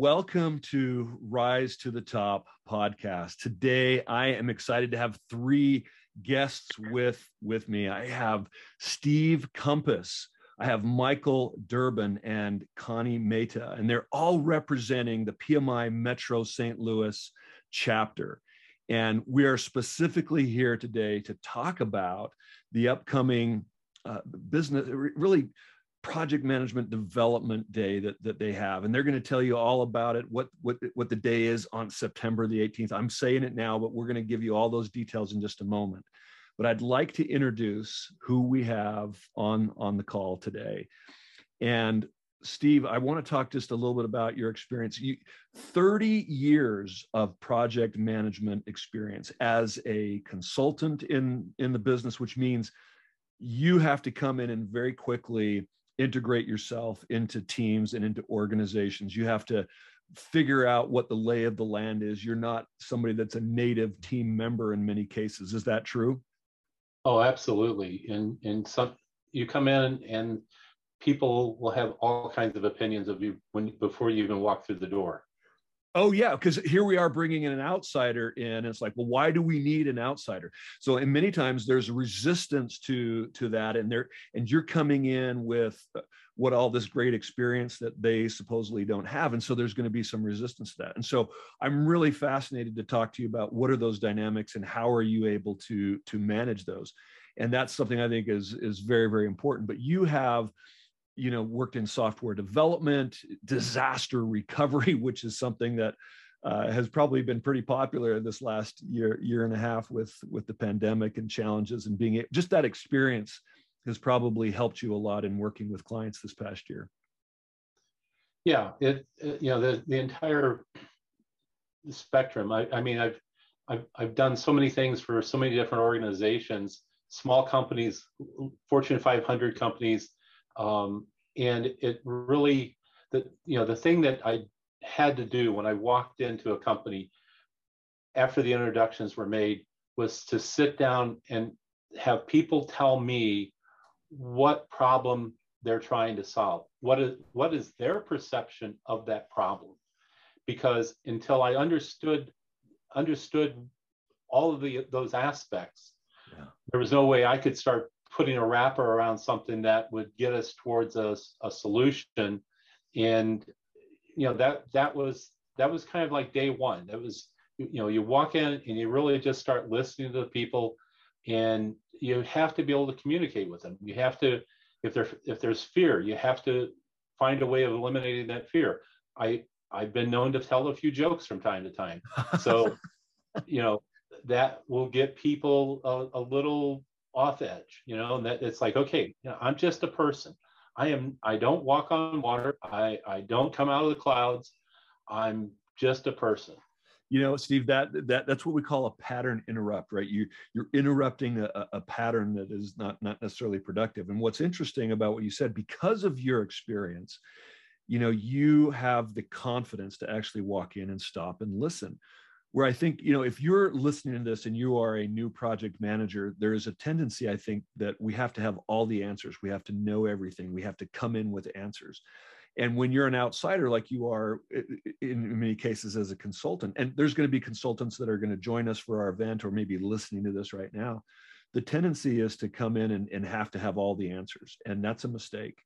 Welcome to Rise to the Top podcast. Today, I am excited to have three guests with me. I have Steve Compass, I have Michael Durbin, and Connie Mehta, and they're all representing the PMI Metro St. Louis chapter. And we are specifically here today to talk about the upcoming Project Management Development Day that they have. And they're going to tell you all about it, what the day is on September the 18th. I'm saying it now, but we're going to give you all those details in just a moment. But I'd like to introduce who we have on the call today. And Steve, I want to talk just a little bit about your experience. 30 years of project management experience as a consultant in the business, which means you have to come in and very quickly integrate yourself into teams and into organizations. You have to figure out what the lay of the land is. You're not somebody that's a native team member in many cases. Is that true? Oh, absolutely. And some, you come in and people will have all kinds of opinions of you before you even walk through the door. Oh yeah, because here we are bringing in an outsider in. And it's like, well, why do we need an outsider? So, and many times there's resistance to that, and you're coming in with what all this great experience that they supposedly don't have, and so there's going to be some resistance to that. And so, I'm really fascinated to talk to you about what are those dynamics and how are you able to manage those, and that's something I think is very, very important. But you have, you know, worked in software development, disaster recovery, which is something that has probably been pretty popular this last year and a half with the pandemic and challenges, and being just that experience has probably helped you a lot in working with clients this past year. Yeah, the entire spectrum. I've done so many things for so many different organizations, small companies, Fortune 500 companies. And it really, the thing that I had to do when I walked into a company after the introductions were made was to sit down and have people tell me what problem they're trying to solve. What is their perception of that problem? Because until I understood all of those aspects, yeah, there was no way I could start putting a wrapper around something that would get us towards a solution. And, that was kind of like day one. That was, you walk in and you really just start listening to the people, and you have to be able to communicate with them. You have to, if there's fear, you have to find a way of eliminating that fear. I've been known to tell a few jokes from time to time. So, that will get people a little off edge, and that it's like, okay, I'm just a person. I don't walk on water. I don't come out of the clouds. I'm just a person. Steve, that's what we call a pattern interrupt, right? You're interrupting a pattern that is not necessarily productive. And what's interesting about what you said, because of your experience, you have the confidence to actually walk in and stop and listen. Where I think, if you're listening to this and you are a new project manager, there is a tendency, I think, that we have to have all the answers. We have to know everything. We have to come in with answers. And when you're an outsider, like you are in many cases as a consultant, and there's going to be consultants that are going to join us for our event or maybe listening to this right now, the tendency is to come in and have to have all the answers. And that's a mistake,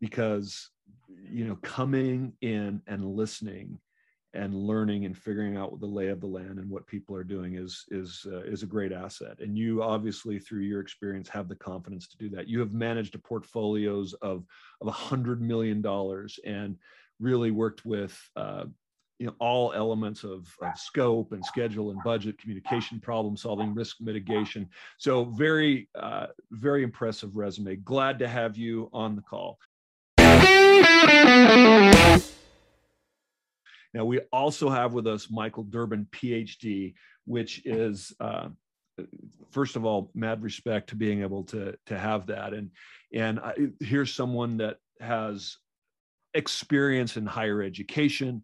because, coming in and listening and learning and figuring out the lay of the land and what people are doing is a great asset. And you obviously, through your experience, have the confidence to do that. You have managed portfolios of $100 million and really worked with all elements of scope and schedule and budget, communication, problem solving, risk mitigation. So very, very impressive resume. Glad to have you on the call. Now, we also have with us Michael Durbin, PhD, which is, first of all, mad respect to being able to have that. And here's someone that has experience in higher education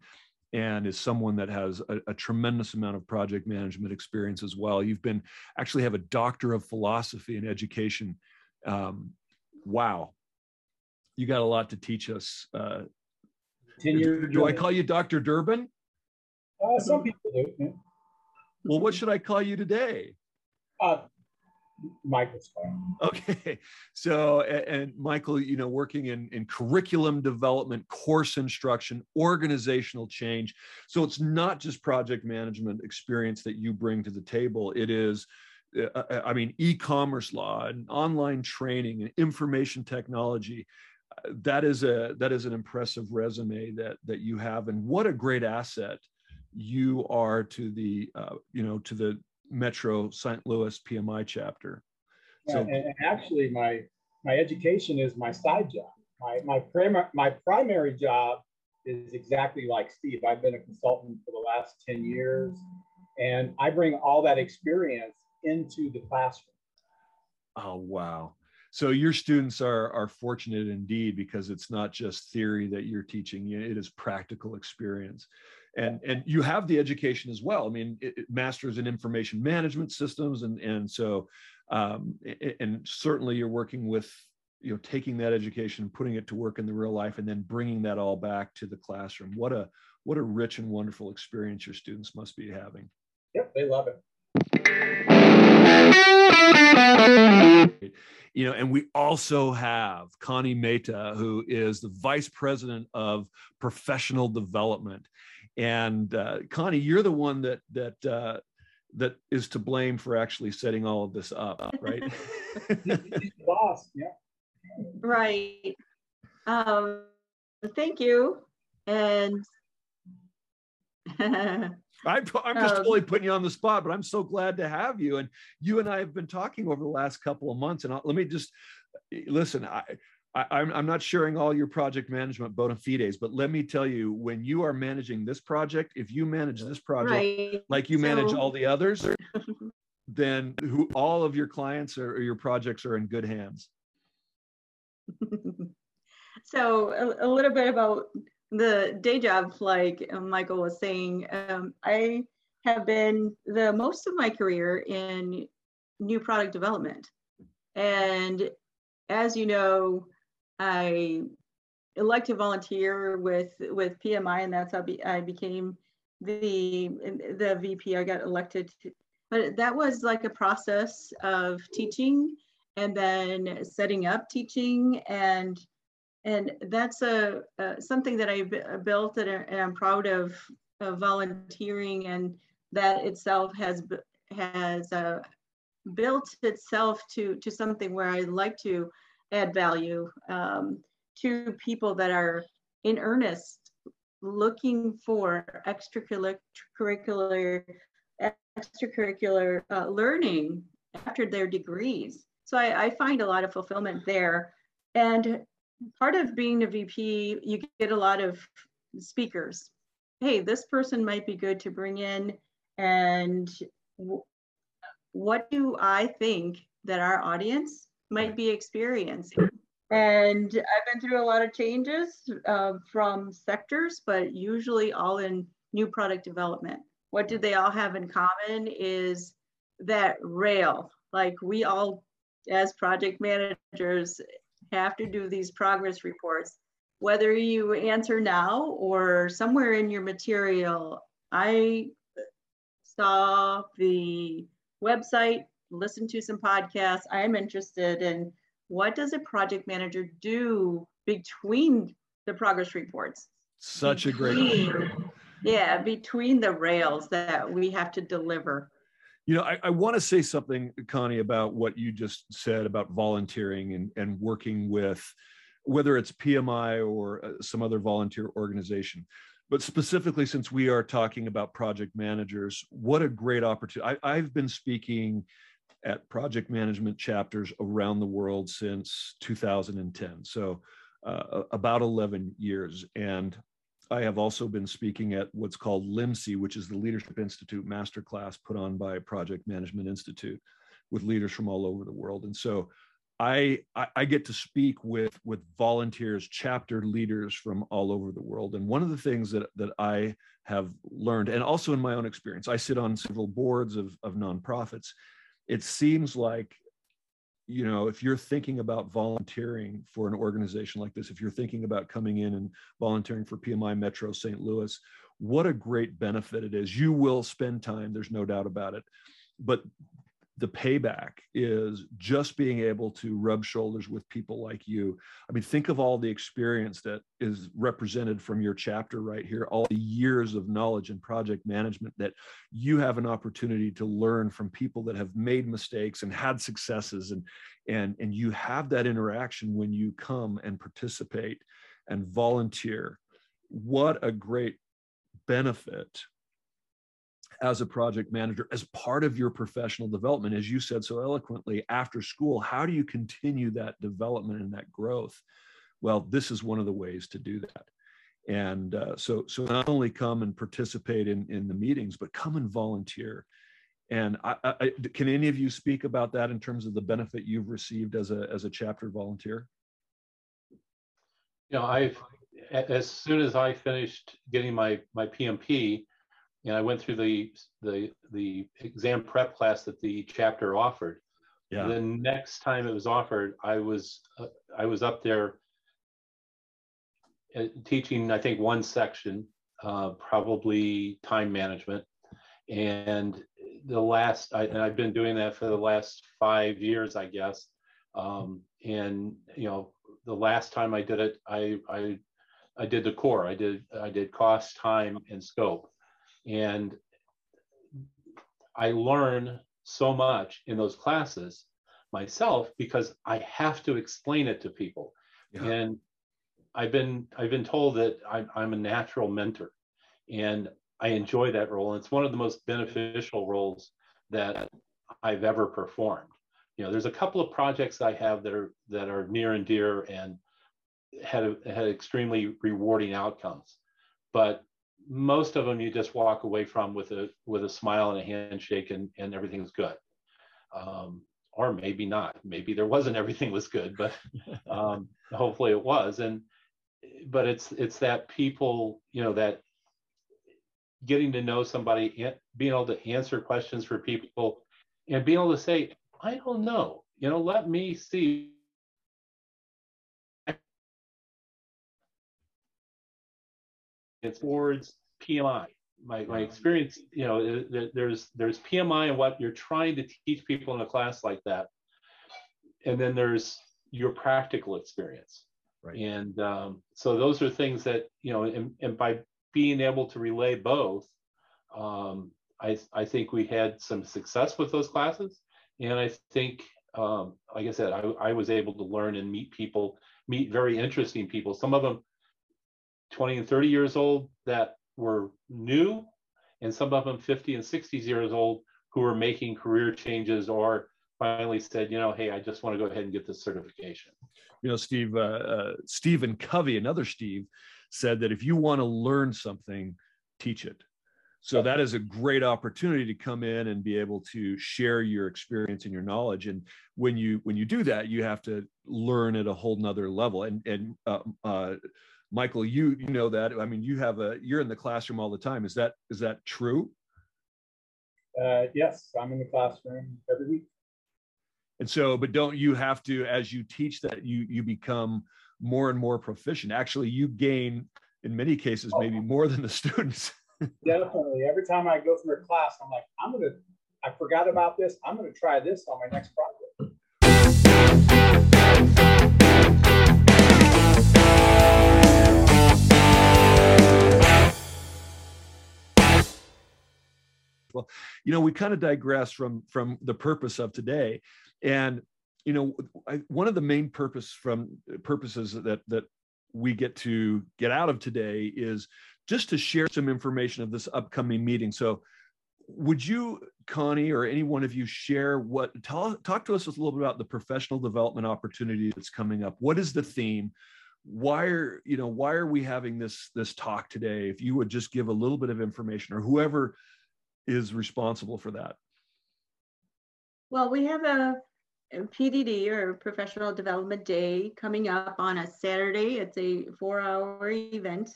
and is someone that has a tremendous amount of project management experience as well. You've have a doctor of philosophy in education. Wow. You got a lot to teach us tenure. Do I call you Dr. Durbin? Some people do. Yeah. Well, what should I call you today? Michael. Okay. So, and Michael, you know, working in curriculum development, course instruction, organizational change. So it's not just project management experience that you bring to the table. It is, I mean, e-commerce law and online training and information technology. That is an impressive resume that you have, and what a great asset you are to the to the Metro St. Louis PMI chapter. Yeah, so, and actually, my education is my side job. My primary job is exactly like Steve. I've been a consultant for the last 10 years, and I bring all that experience into the classroom. Oh, wow. So your students are fortunate indeed, because it's not just theory that you're teaching, it is practical experience. And you have the education as well. I mean, masters in information management systems. And certainly you're working with, you know, taking that education and putting it to work in the real life and then bringing that all back to the classroom. What a rich and wonderful experience your students must be having. Yep, they love it. You know, and we also have Connie Mehta, who is the Vice President of Professional Development. And Connie, you're the one that is to blame for actually setting all of this up, right? Boss, yeah. Right. Thank you. And I'm just totally putting you on the spot, but I'm so glad to have you. And you and I have been talking over the last couple of months. And let me just listen. I'm not sharing all your project management bona fides, but let me tell you, when you are managing this project, if you manage this project like you manage all the others, then all of your clients or your projects are in good hands. So a little bit about the day job, like Michael was saying, I have been the most of my career in new product development. And as you know, I like to volunteer with PMI, and that's how I became the VP. I got elected, but that was like a process of teaching and then setting up teaching, and that's something that I've built, and I'm proud of volunteering, and that itself has built itself to something where I like to add value to people that are in earnest looking for extracurricular learning after their degrees. So I find a lot of fulfillment there. And part of being a VP, you get a lot of speakers. Hey, this person might be good to bring in, and what do I think that our audience might be experiencing? And I've been through a lot of changes from sectors, but usually all in new product development. What do they all have in common is that rail. Like, we all, as project managers, have to do these progress reports. Whether you answer now or somewhere in your material, I saw the website, listen to some podcasts. I am interested in what does a project manager do between the progress reports? Such a great point. Yeah, between the rails that we have to deliver. You know, I want to say something, Connie, about what you just said about volunteering and working with, whether it's PMI or some other volunteer organization. But specifically, since we are talking about project managers, what a great opportunity. I've been speaking at project management chapters around the world since 2010, so about 11 years. And I have also been speaking at what's called LIMSI, which is the Leadership Institute Masterclass put on by Project Management Institute with leaders from all over the world. And so I get to speak with volunteers, chapter leaders from all over the world. And one of the things that I have learned, and also in my own experience, I sit on several boards of nonprofits. It seems like you know, if you're thinking about volunteering for an organization like this, if you're thinking about coming in and volunteering for PMI Metro St. Louis, what a great benefit it is. You will spend time, there's no doubt about it, but the payback is just being able to rub shoulders with people like you. I mean, think of all the experience that is represented from your chapter right here, all the years of knowledge and project management that you have an opportunity to learn from people that have made mistakes and had successes. And you have that interaction when you come and participate and volunteer. What a great benefit as a project manager, as part of your professional development, as you said so eloquently, after school. How do you continue that development and that growth? Well, this is one of the ways to do that. And so not only come and participate in the meetings, but come and volunteer. And can any of you speak about that in terms of the benefit you've received as a chapter volunteer? You know, as soon as I finished getting my PMP, and I went through the exam prep class that the chapter offered. Yeah. The next time it was offered, I was up there teaching, I think, one section, probably time management, and I've been doing that for the last 5 years, I guess. And you know, the last time I did it, I did the core. I did cost, time, and scope. And I learn so much in those classes myself because I have to explain it to people. Yeah. And I've been told that I'm a natural mentor, and I enjoy that role. And it's one of the most beneficial roles that I've ever performed. You know, there's a couple of projects I have that are near and dear and had extremely rewarding outcomes, but most of them you just walk away from with a smile and a handshake, and everything's good. Or maybe not. Maybe there wasn't, everything was good, but hopefully it was. But it's that people, you know, that getting to know somebody and being able to answer questions for people and being able to say, I don't know, you know, let me see. It's towards PMI. My experience, you know, there's PMI and what you're trying to teach people in a class like that, and then there's your practical experience. Right. And so those are things that, you know, and by being able to relay both, I think we had some success with those classes, and I think, like I said, I was able to learn and meet very interesting people. Some of them 20 and 30 years old that were new, and some of them 50 and 60 years old who were making career changes or finally said, you know, hey, I just want to go ahead and get this certification. You know, Steve, Stephen Covey, another Steve, said that if you want to learn something, teach it. So that is a great opportunity to come in and be able to share your experience and your knowledge. And when you do that, you have to learn at a whole nother level. And Michael, you know that. I mean, you're in the classroom all the time. Is that true? Yes, I'm in the classroom every week. And so, but don't you have to, as you teach that, you become more and more proficient? Actually, you gain, in many cases, maybe more than the students. Definitely. Every time I go through a class, I'm like, I forgot about this. I'm gonna try this on my next project. Well, you know, we kind of digress from the purpose of today, and you know, one of the main purposes that we get out of today is just to share some information of this upcoming meeting. So, would you, Connie, or any one of you, share talk to us a little bit about the professional development opportunity that's coming up? What is the theme? Why are we having this talk today? If you would just give a little bit of information, or whoever is responsible for that. Well, we have a PDD, or Professional Development Day, coming up on a Saturday. It's a 4-hour event.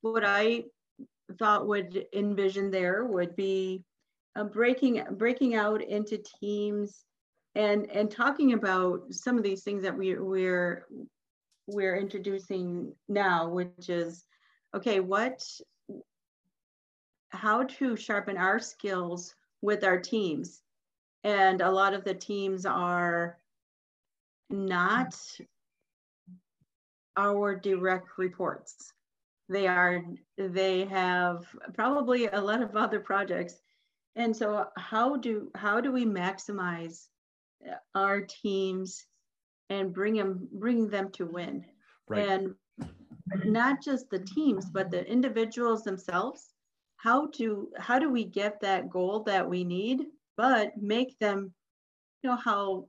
What I thought would envision there would be breaking out into teams and talking about some of these things that we're introducing now, which is, okay, how to sharpen our skills with our teams. And a lot of the teams are not our direct reports. They have probably a lot of other projects. And so how do we maximize our teams and bring them to win? Right. And not just the teams, but the individuals themselves. How do we get that goal that we need, but make them, you know,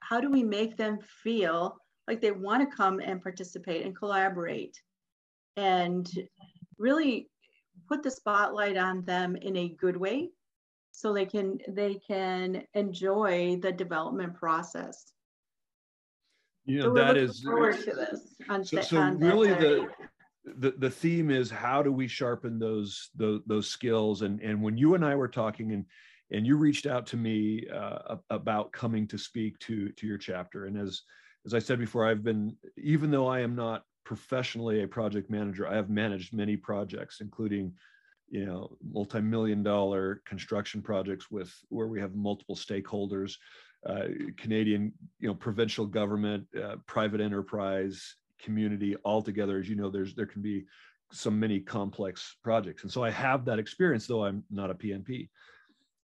how do we make them feel like they want to come and participate and collaborate and really put the spotlight on them in a good way so they can enjoy the development process. You know, so that is forward to this on, so on really the theme is, how do we sharpen those skills? And when you and I were talking, and you reached out to me about coming to speak to your chapter. And as I said before, I've been, even though I am not professionally a project manager, I have managed many projects, including, you know, multi-million-dollar construction projects where we have multiple stakeholders, Canadian, you know, provincial government, private enterprise, community, all together. As you know, there can be some many complex projects. And so I have that experience, though I'm not a PMP.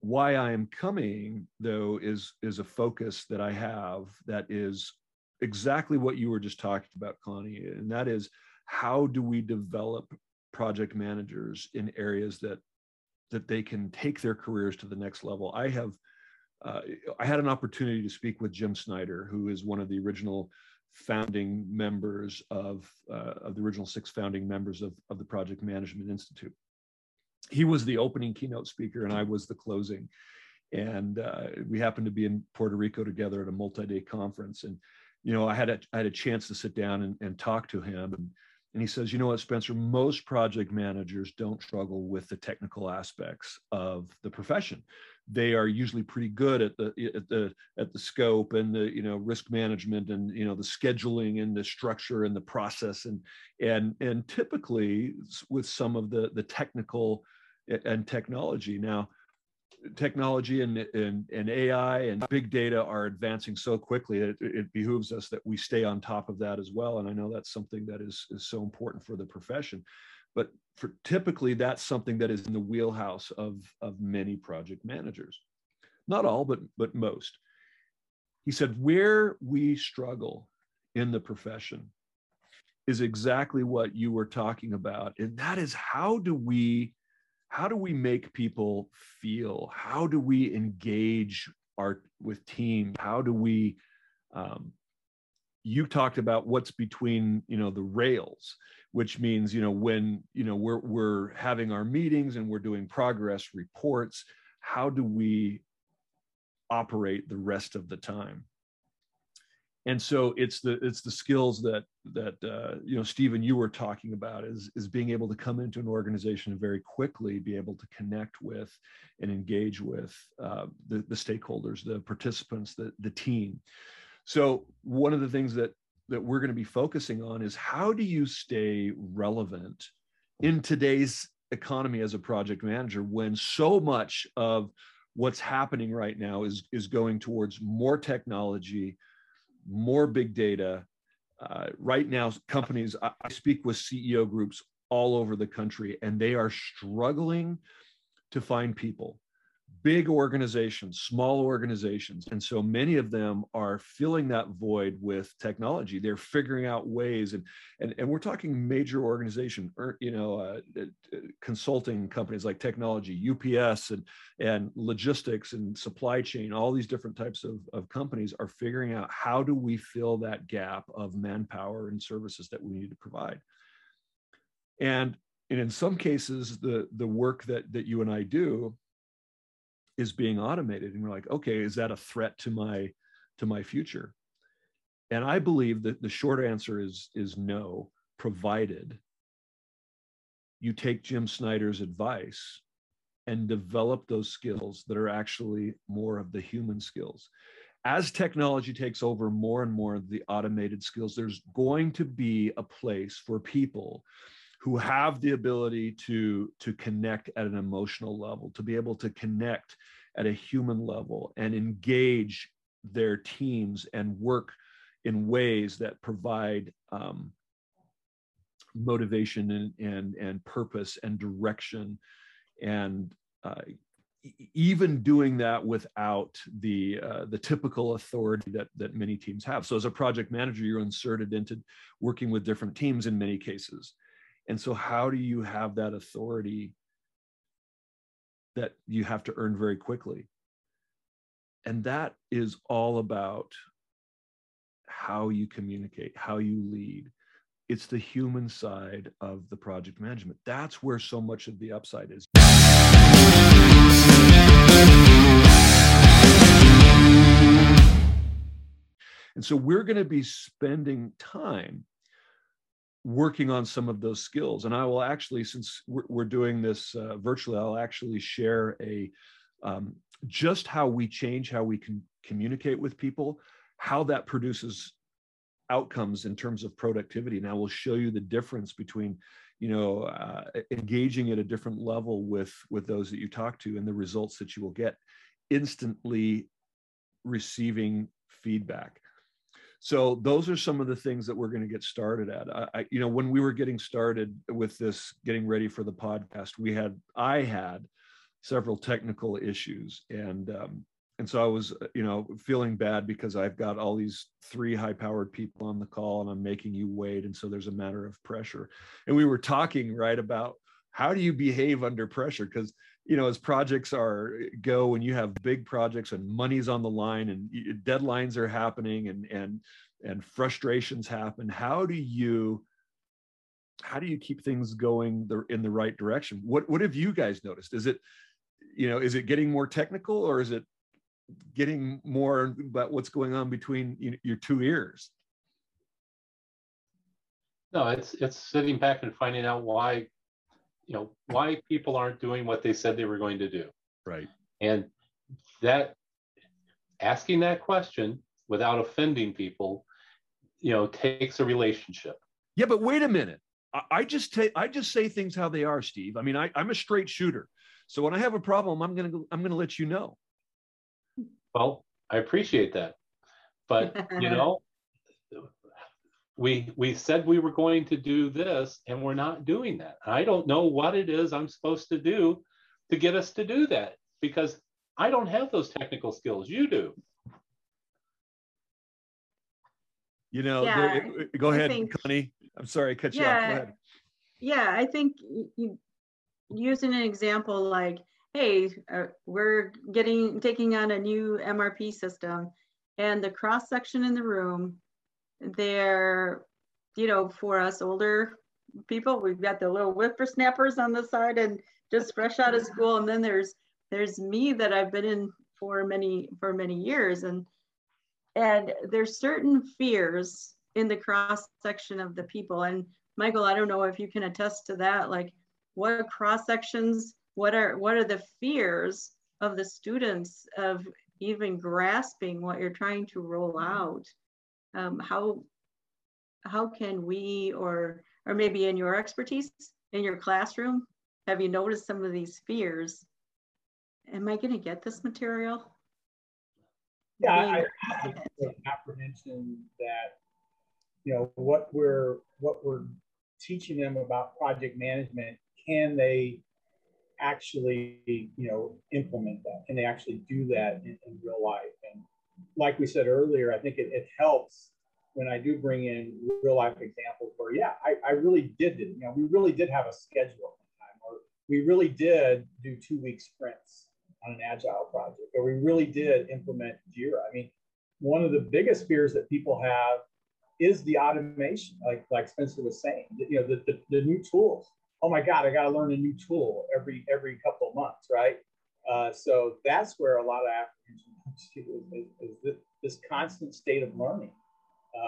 Why I am coming, though, is a focus that I have that is exactly what you were just talking about, Connie, and that is, how do we develop project managers in areas that they can take their careers to the next level? I had an opportunity to speak with Jim Snyder, who is one of the original founding members of the original 6 founding members of the Project Management Institute. He was the opening keynote speaker, and I was the closing. And we happened to be in Puerto Rico together at a multi-day conference. And, you know, I had a chance to sit down and talk to him. And he says, you know what, Spencer, most project managers don't struggle with the technical aspects of the profession. They are usually pretty good at the scope and the, you know, risk management and, you know, the scheduling and the structure and the process and typically with some of the technical and technology. Now, technology and AI and big data are advancing so quickly that it behooves us that we stay on top of that as well. And I know that's something that is so important for the profession, but typically that's something that is in the wheelhouse of many project managers, not all, but most. He said, where we struggle in the profession is exactly what you were talking about. And that is, how do we make people feel? How do we engage with teams? How do we, you talked about what's between, you know, the rails, which means, you know, when, you know, we're having our meetings and we're doing progress reports, how do we operate the rest of the time? And so it's the skills that you know, Stephen, you were talking about is being able to come into an organization and very quickly be able to connect with and engage with the stakeholders, the participants, the team. So one of the things that we're going to be focusing on is, how do you stay relevant in today's economy as a project manager when so much of what's happening right now is going towards more technology, more big data. Right now, companies, I speak with CEO groups all over the country, and they are struggling to find people, big organizations, small organizations. And so many of them are filling that void with technology. They're figuring out ways, and we're talking major organization, you know, consulting companies like technology, UPS and logistics and supply chain, all these different types of companies are figuring out, how do we fill that gap of manpower and services that we need to provide? And in some cases, the work that you and I do is being automated, and we're like, okay, is that a threat to my future? And I believe that the short answer is no, provided you take Jim Snyder's advice and develop those skills that are actually more of the human skills. as technology takes over more and more of the automated skills, there's going to be a place for people who have the ability to connect at an emotional level, to be able to connect at a human level and engage their teams and work in ways that provide motivation and purpose and direction, and even doing that without the typical authority that many teams have. So as a project manager, you're inserted into working with different teams in many cases. And so how do you have that authority that you have to earn very quickly? And that is all about how you communicate, how you lead. It's the human side of the project management. That's where so much of the upside is. And so we're going to be spending time working on some of those skills. And I will actually, since we're doing this virtually, I'll actually share just how we change how we can communicate with people, how that produces outcomes in terms of productivity. And I will show you the difference between, engaging at a different level with those that you talk to and the results that you will get, instantly receiving feedback. So those are some of the things that we're going to get started at. When we were getting started with this, getting ready for the podcast, I had several technical issues, and so I was, feeling bad because I've got all these 3 high-powered people on the call, and I'm making you wait, and so there's a matter of pressure. And we were talking about how do you behave under pressure, because as projects go, when you have big projects and money's on the line and deadlines are happening and frustrations happen, how do you keep things going in the right direction? What have you guys noticed? Is it, is it getting more technical, or is it getting more about what's going on between your 2 ears? No, it's sitting back and finding out why. Why people aren't doing what they said they were going to do. Right. And asking that question without offending people, takes a relationship. Yeah, but wait a minute. I just say things how they are, Steve. I mean, I'm a straight shooter. So when I have a problem, I'm gonna let you know. Well, I appreciate that. But We said we were going to do this, and we're not doing that. I don't know what it is I'm supposed to do to get us to do that, because I don't have those technical skills. You do. Yeah, go ahead, Connie. I'm sorry, I cut you off. Go ahead. Yeah, I think using an example like, hey, we're taking on a new MRP system, and the cross section in the room. They're, for us older people, we've got the little whippersnappers on the side and just fresh out of school. And then there's me that I've been in for many years. And there's certain fears in the cross section of the people. And Michael, I don't know if you can attest to that. Like, what cross sections, what are the fears of the students of even grasping what you're trying to roll out? How can we, or maybe in your expertise, in your classroom, have you noticed some of these fears? Am I going to get this material? Yeah, I have the apprehension that, what we're teaching them about project management, can they actually, implement that? Can they actually do that in real life? And like we said earlier, I think it helps when I do bring in real life examples where, I really did it. We really did have a schedule at the time, or we really did do 2-week sprints on an agile project, or we really did implement Jira. I mean, one of the biggest fears that people have is the automation, like Spencer was saying, the new tools. Oh my God, I got to learn a new tool every couple of months, right? So that's where a lot of apprehension comes to, is this constant state of learning.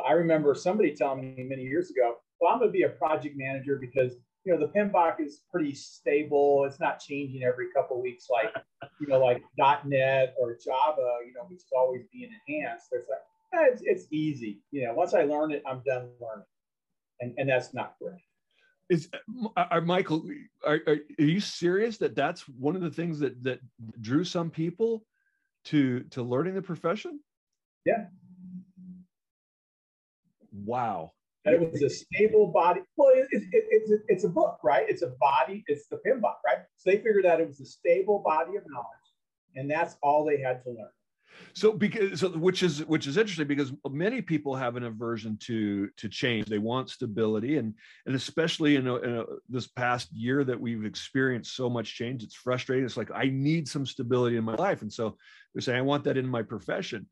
I remember somebody telling me many years ago, well, I'm going to be a project manager because you know, the PMBOK is pretty stable. It's not changing every couple of weeks, like, you know, like .NET or Java, you know, which is always being enhanced. There's like, it's easy. You know, once I learn it, I'm done learning. And that's not great. Michael, are you serious that that's one of the things that, drew some people to learning the profession? Yeah. Wow. And it was a stable body. Well, it's a book, right? It's a body. It's the PMBOK, right? So they figured out it was a stable body of knowledge, and that's all they had to learn. So, which is interesting, because many people have an aversion to change. They want stability, and especially in this past year that we've experienced so much change, it's frustrating. It's like, I need some stability in my life, and so they're saying, I want that in my profession.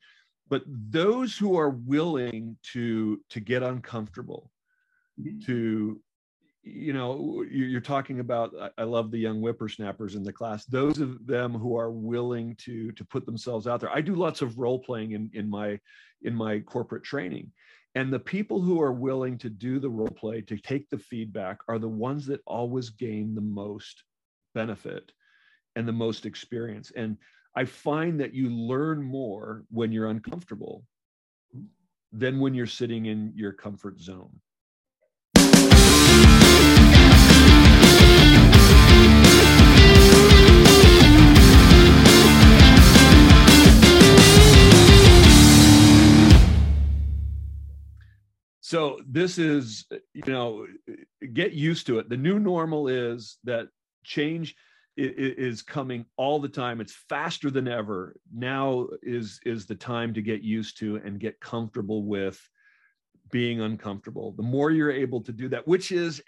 But those who are willing to get uncomfortable, to, you know, you're talking about, I love the young whippersnappers in the class, those of them who are willing to put themselves out there. I do lots of role playing in my corporate training. And the people who are willing to do the role play, to take the feedback, are the ones that always gain the most benefit and the most experience. And I find that you learn more when you're uncomfortable than when you're sitting in your comfort zone. So this is, you know, get used to it. The new normal is that change is coming all the time. It's faster than ever. Now is the time to get used to and get comfortable with being uncomfortable. The more you're able to do that, which is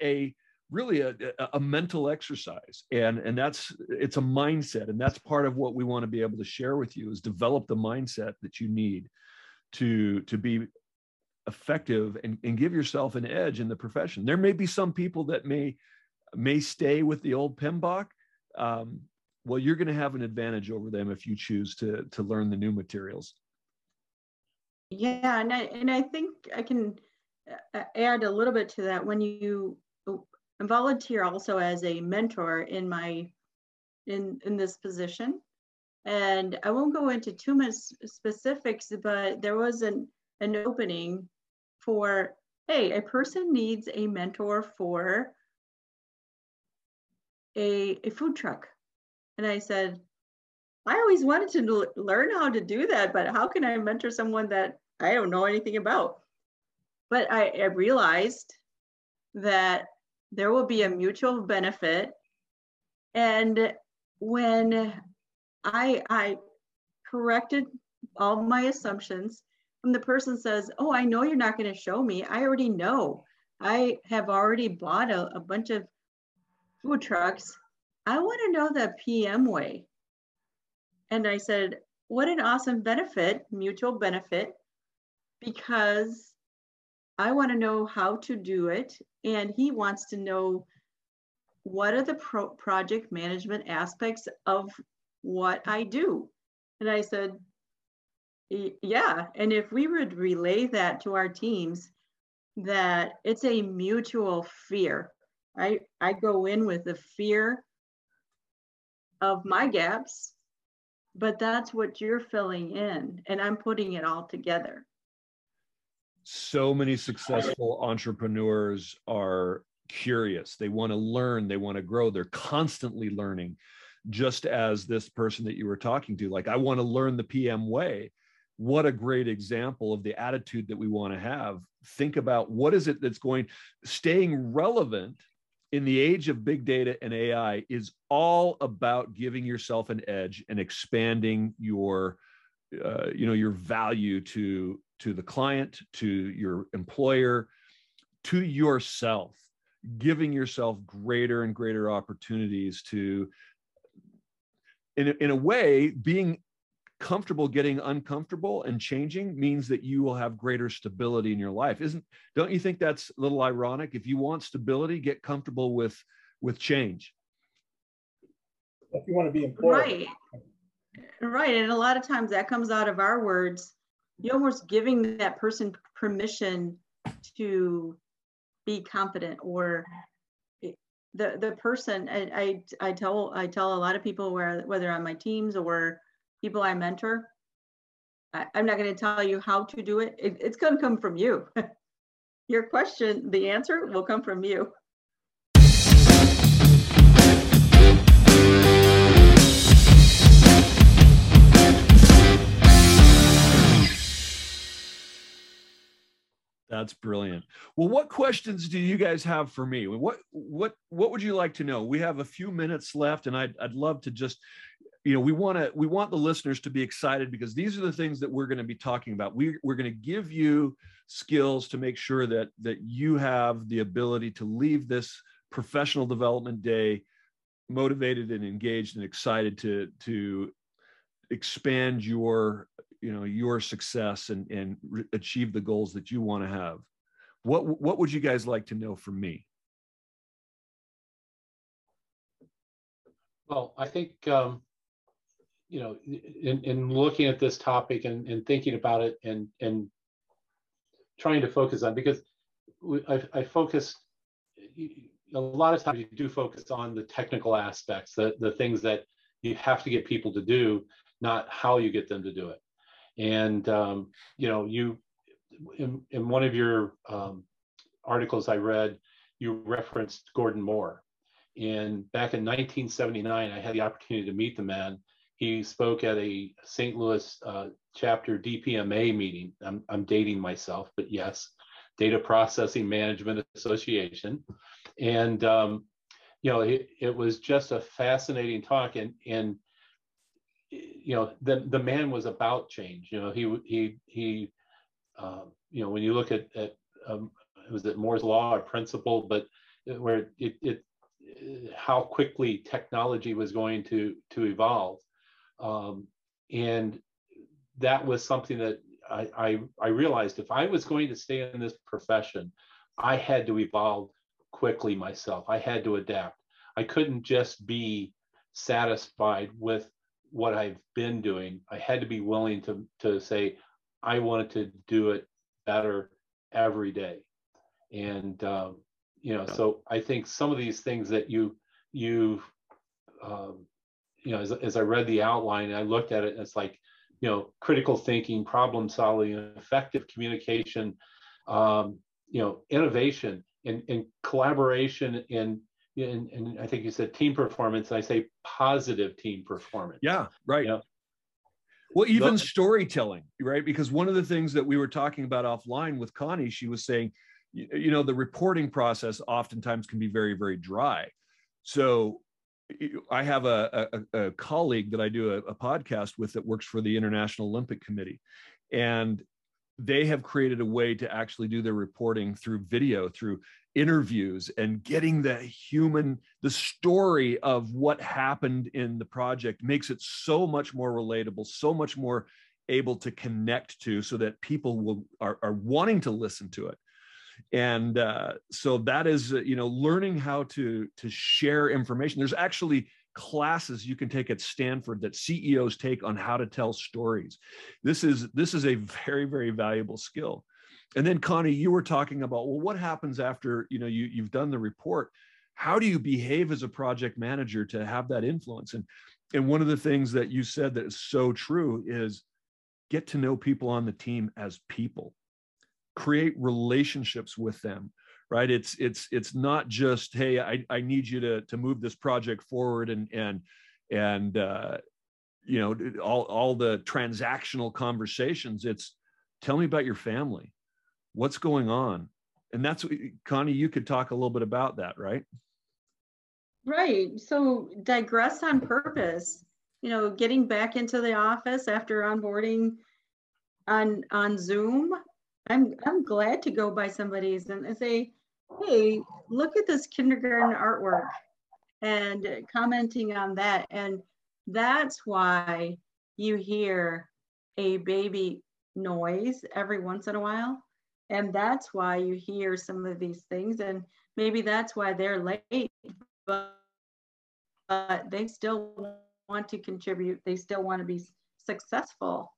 really a mental exercise, and it's a mindset, and that's part of what we want to be able to share with you, is develop the mindset that you need to be effective and give yourself an edge in the profession. There may be some people that may stay with the old PMBOK. Well, you're going to have an advantage over them if you choose to learn the new materials. Yeah, and I think I can add a little bit to that. When you volunteer also as a mentor in my in this position, and I won't go into too much specifics, but there was an opening for, hey, a person needs a mentor for a food truck. And I said, I always wanted to learn how to do that, but how can I mentor someone that I don't know anything about? But I realized that there will be a mutual benefit. And when I corrected all my assumptions, and the person says, oh, I know you're not going to show me. I already know. I have already bought a bunch of food trucks. I want to know the PM way. And I said, what an awesome benefit, mutual benefit, because I want to know how to do it. And he wants to know what are the project management aspects of what I do. And I said, yeah. And if we would relay that to our teams, that it's a mutual fear. I go in with the fear of my gaps, but that's what you're filling in, and I'm putting it all together. So many successful entrepreneurs are curious. They want to learn, they want to grow, they're constantly learning, just as this person that you were talking to, like, I want to learn the PM way. What a great example of the attitude that we want to have. Think about what is it that's staying relevant in the age of big data and AI is all about giving yourself an edge and expanding your, your value to the client, to your employer, to yourself, giving yourself greater and greater opportunities to, in a way, being comfortable getting uncomfortable and changing means that you will have greater stability in your life. Don't you think that's a little ironic? If you want stability, get comfortable with change. If you want to be employed. Right. And a lot of times that comes out of our words. You're almost giving that person permission to be competent, or the person, I tell a lot of people, whether on my teams or people I mentor, I'm not going to tell you how to do it. It's going to come from you. Your question, the answer will come from you. That's brilliant. Well, what questions do you guys have for me? What would you like to know? We have a few minutes left, and I'd love to just, you know, we want the listeners to be excited, because these are the things that we're going to be talking about. We're going to give you skills to make sure that you have the ability to leave this professional development day motivated and engaged and excited to expand your, you know, your success and achieve the goals that you want to have. What would you guys like to know from me? Well, I think, you know, in looking at this topic and thinking about it and trying to focus on, because I focused, a lot of times you do focus on the technical aspects, the things that you have to get people to do, not how you get them to do it. And, you know, in one of your articles I read, you referenced Gordon Moore. And back in 1979, I had the opportunity to meet the man. He spoke at a St. Louis chapter DPMA meeting. I'm dating myself, but yes, Data Processing Management Association. And, you know, it was just a fascinating talk. And you know, the man was about change. You know, he you know, when you look at was it Moore's Law or principle, but where how quickly technology was going to evolve, and that was something that I realized if I was going to stay in this profession, I had to evolve quickly myself. I had to adapt. I couldn't just be satisfied with what I've been doing. I had to be willing to say, I wanted to do it better every day. And, you know, so I think some of these things that you know, as I read the outline, I looked at it, and it's like, you know, critical thinking, problem solving, effective communication, you know, innovation and collaboration and I think you said team performance. I say positive team performance. Yeah, right. You know? Well, even storytelling, right? Because one of the things that we were talking about offline with Connie, she was saying, you know, the reporting process oftentimes can be very, very dry. So I have a colleague that I do a podcast with that works for the International Olympic Committee. And they have created a way to actually do their reporting through video, through interviews, and getting the story of what happened in the project makes it so much more relatable, so much more able to connect to, so that people are wanting to listen to it. And so that is, you know, learning how to share information. There's actually classes you can take at Stanford that CEOs take on how to tell stories. This is a very, very valuable skill. And then Connie, you were talking about, well, what happens after, you know, you've done the report? How do you behave as a project manager to have that influence? And one of the things that you said that is so true is get to know people on the team as people, create relationships with them. Right. It's not just, hey, I need you to move this project forward and you know, all the transactional conversations. It's tell me about your family, what's going on. And that's, Connie, you could talk a little bit about that, right? Right. So digress on purpose, you know, getting back into the office after onboarding on Zoom. I'm glad to go by somebody's and say, hey, look at this kindergarten artwork, and commenting on that. And that's why you hear a baby noise every once in a while. And that's why you hear some of these things. And maybe that's why they're late, but they still want to contribute. They still want to be successful.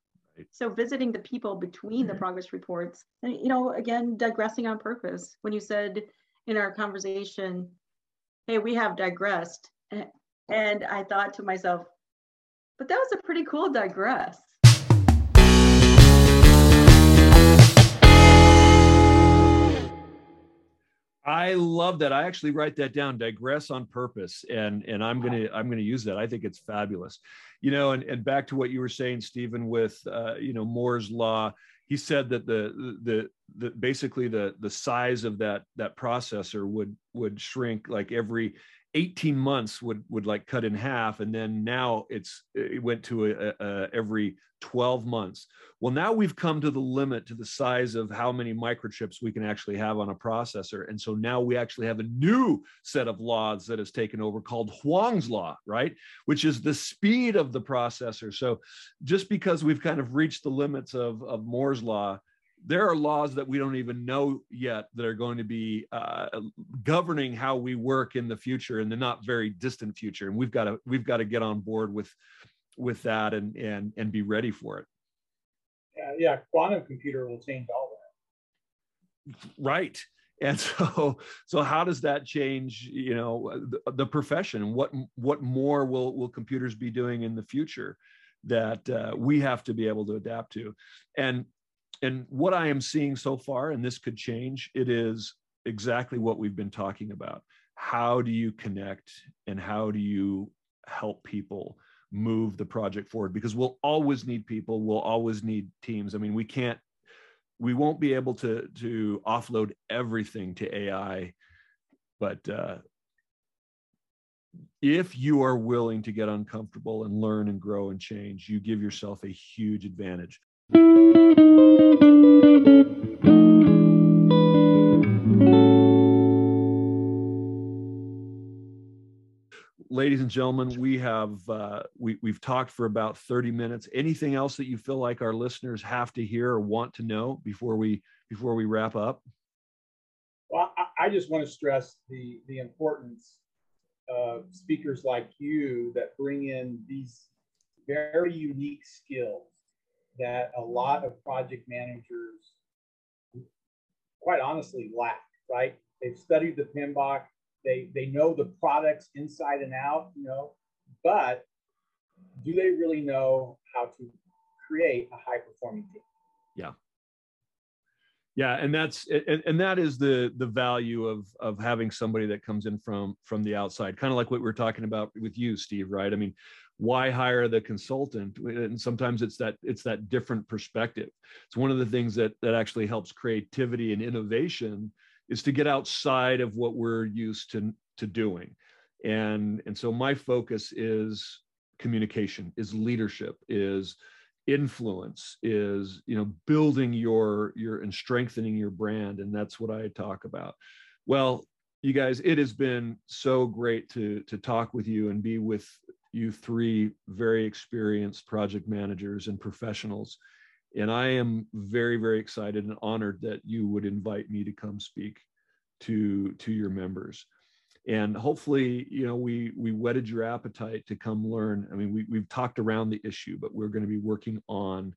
So visiting the people between the progress reports, and, you know, again, digressing on purpose. When you said in our conversation, hey, we have digressed. And I thought to myself, but that was a pretty cool digress. I love that. I actually write that down, digress on purpose. And I'm gonna use that. I think it's fabulous. You know, and back to what you were saying, Stephen, with you know, Moore's Law, he said that the basically the size of that processor would shrink like every 18 months would like cut in half. And then now it went to every 12 months. Well, now we've come to the limit to the size of how many microchips we can actually have on a processor. And so now we actually have a new set of laws that has taken over called Huang's Law, right? Which is the speed of the processor. So just because we've kind of reached the limits of Moore's Law, there are laws that we don't even know yet that are going to be governing how we work in the future, in the not very distant future, and we've got to get on board with that and be ready for it. Yeah, quantum computer will change all that. Right, and so how does that change? You know, the profession. What more will computers be doing in the future that we have to be able to adapt to, And what I am seeing so far, and this could change, it is exactly what we've been talking about. How do you connect and how do you help people move the project forward? Because we'll always need people, we'll always need teams. I mean, we won't be able to offload everything to AI, but if you are willing to get uncomfortable and learn and grow and change, you give yourself a huge advantage. Ladies and gentlemen, we have we've talked for about 30 minutes. Anything else that you feel like our listeners have to hear or want to know before we wrap up? Well, I just want to stress the importance of speakers like you that bring in these very unique skills that a lot of project managers, quite honestly, lack, right? They've studied the PMBOK, they know the products inside and out, you know, but do they really know how to create a high-performing team? Yeah. Yeah, and that is the value of having somebody that comes in from the outside, kind of like what we were talking about with you, Steve, right? I mean, why hire the consultant? And sometimes it's that different perspective. It's one of the things that actually helps creativity and innovation is to get outside of what we're used to doing. And so my focus is communication, is leadership, is influence, is, you know, building your and strengthening your brand. And that's what I talk about. Well, you guys, it has been so great to talk with you and be with you three very experienced project managers and professionals. And I am very, very excited and honored that you would invite me to come speak to your members. And hopefully, you know, we whetted your appetite to come learn. I mean, we've talked around the issue, but we're going to be working on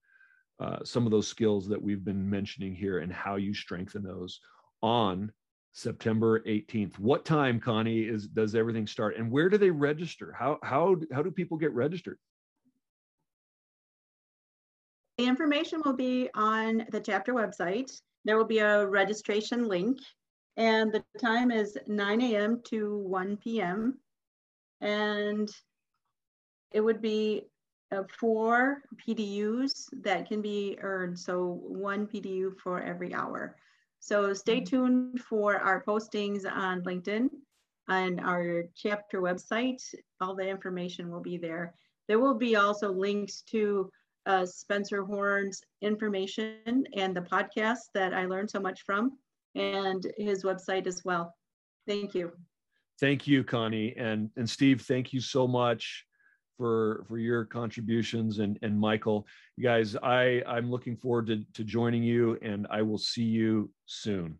some of those skills that we've been mentioning here and how you strengthen those on September 18th. What time, Connie, does everything start? And where do they register? How do people get registered? The information will be on the chapter website. There will be a registration link. And the time is 9 a.m. to 1 p.m. And it would be 4 PDUs that can be earned. So 1 PDU for every hour. So stay tuned for our postings on LinkedIn and our chapter website. All the information will be there. There will be also links to Spencer Horn's information and the podcast that I learned so much from, and his website as well. Thank you. Thank you, Connie. And Steve, thank you so much for your contributions, and Michael. You guys, I'm looking forward to joining you, and I will see you soon.